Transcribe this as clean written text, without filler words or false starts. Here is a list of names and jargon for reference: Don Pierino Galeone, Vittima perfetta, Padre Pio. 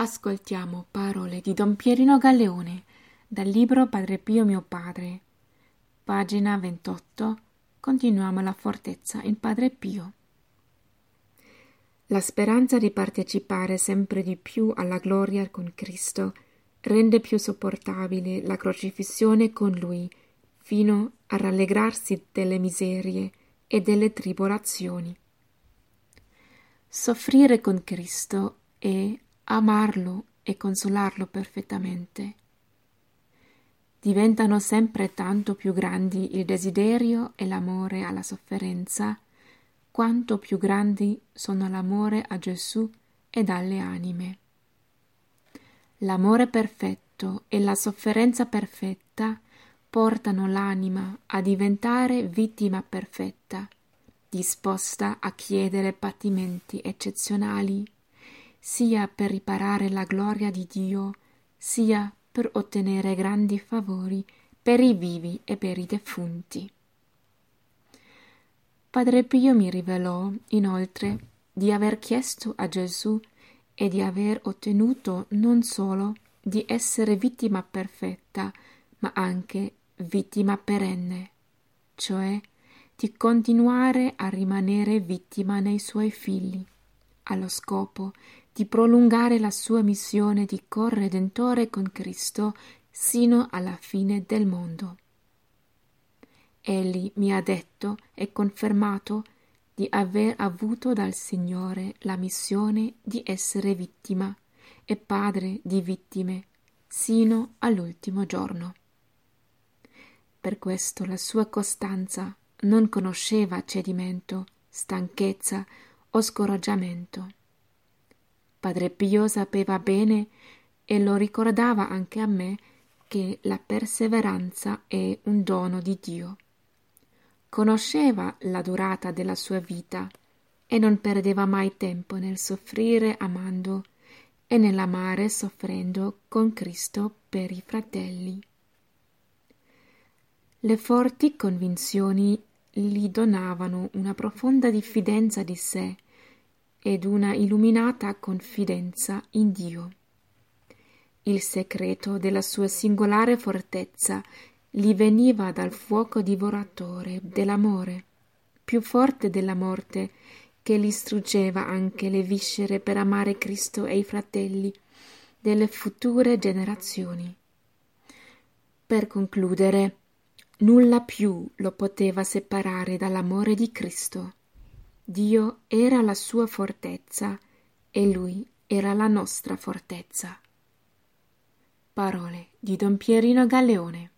Ascoltiamo parole di Don Pierino Galeone dal libro Padre Pio mio padre. Pagina 28. Continuiamo la fortezza in Padre Pio. La speranza di partecipare sempre di più alla gloria con Cristo rende più sopportabile la crocifissione con Lui, fino a rallegrarsi delle miserie e delle tribolazioni. Soffrire con Cristo è amarlo e consolarlo perfettamente. Diventano sempre tanto più grandi il desiderio e l'amore alla sofferenza, quanto più grandi sono l'amore a Gesù ed alle anime. L'amore perfetto e la sofferenza perfetta portano l'anima a diventare vittima perfetta, disposta a chiedere patimenti eccezionali, sia per riparare la gloria di Dio, sia per ottenere grandi favori per i vivi e per i defunti. Padre Pio mi rivelò, inoltre, di aver chiesto a Gesù e di aver ottenuto non solo di essere vittima perfetta, ma anche vittima perenne, cioè di continuare a rimanere vittima nei suoi figli, allo scopo di prolungare la sua missione di corredentore con Cristo sino alla fine del mondo. Egli mi ha detto e confermato di aver avuto dal Signore la missione di essere vittima e padre di vittime sino all'ultimo giorno. Per questo la sua costanza non conosceva cedimento, stanchezza o scoraggiamento. Padre Pio sapeva bene, e lo ricordava anche a me, che la perseveranza è un dono di Dio. Conosceva la durata della sua vita e non perdeva mai tempo nel soffrire amando e nell'amare soffrendo con Cristo per i fratelli. Le forti convinzioni gli donavano una profonda diffidenza di sé ed una illuminata confidenza in Dio. Il segreto della sua singolare fortezza gli veniva dal fuoco divoratore dell'amore, più forte della morte, che gli struggeva anche le viscere per amare Cristo e i fratelli delle future generazioni. Per concludere, nulla più lo poteva separare dall'amore di Cristo. Dio era la sua fortezza e Lui era la nostra fortezza. Parole di Don Pierino Galeone.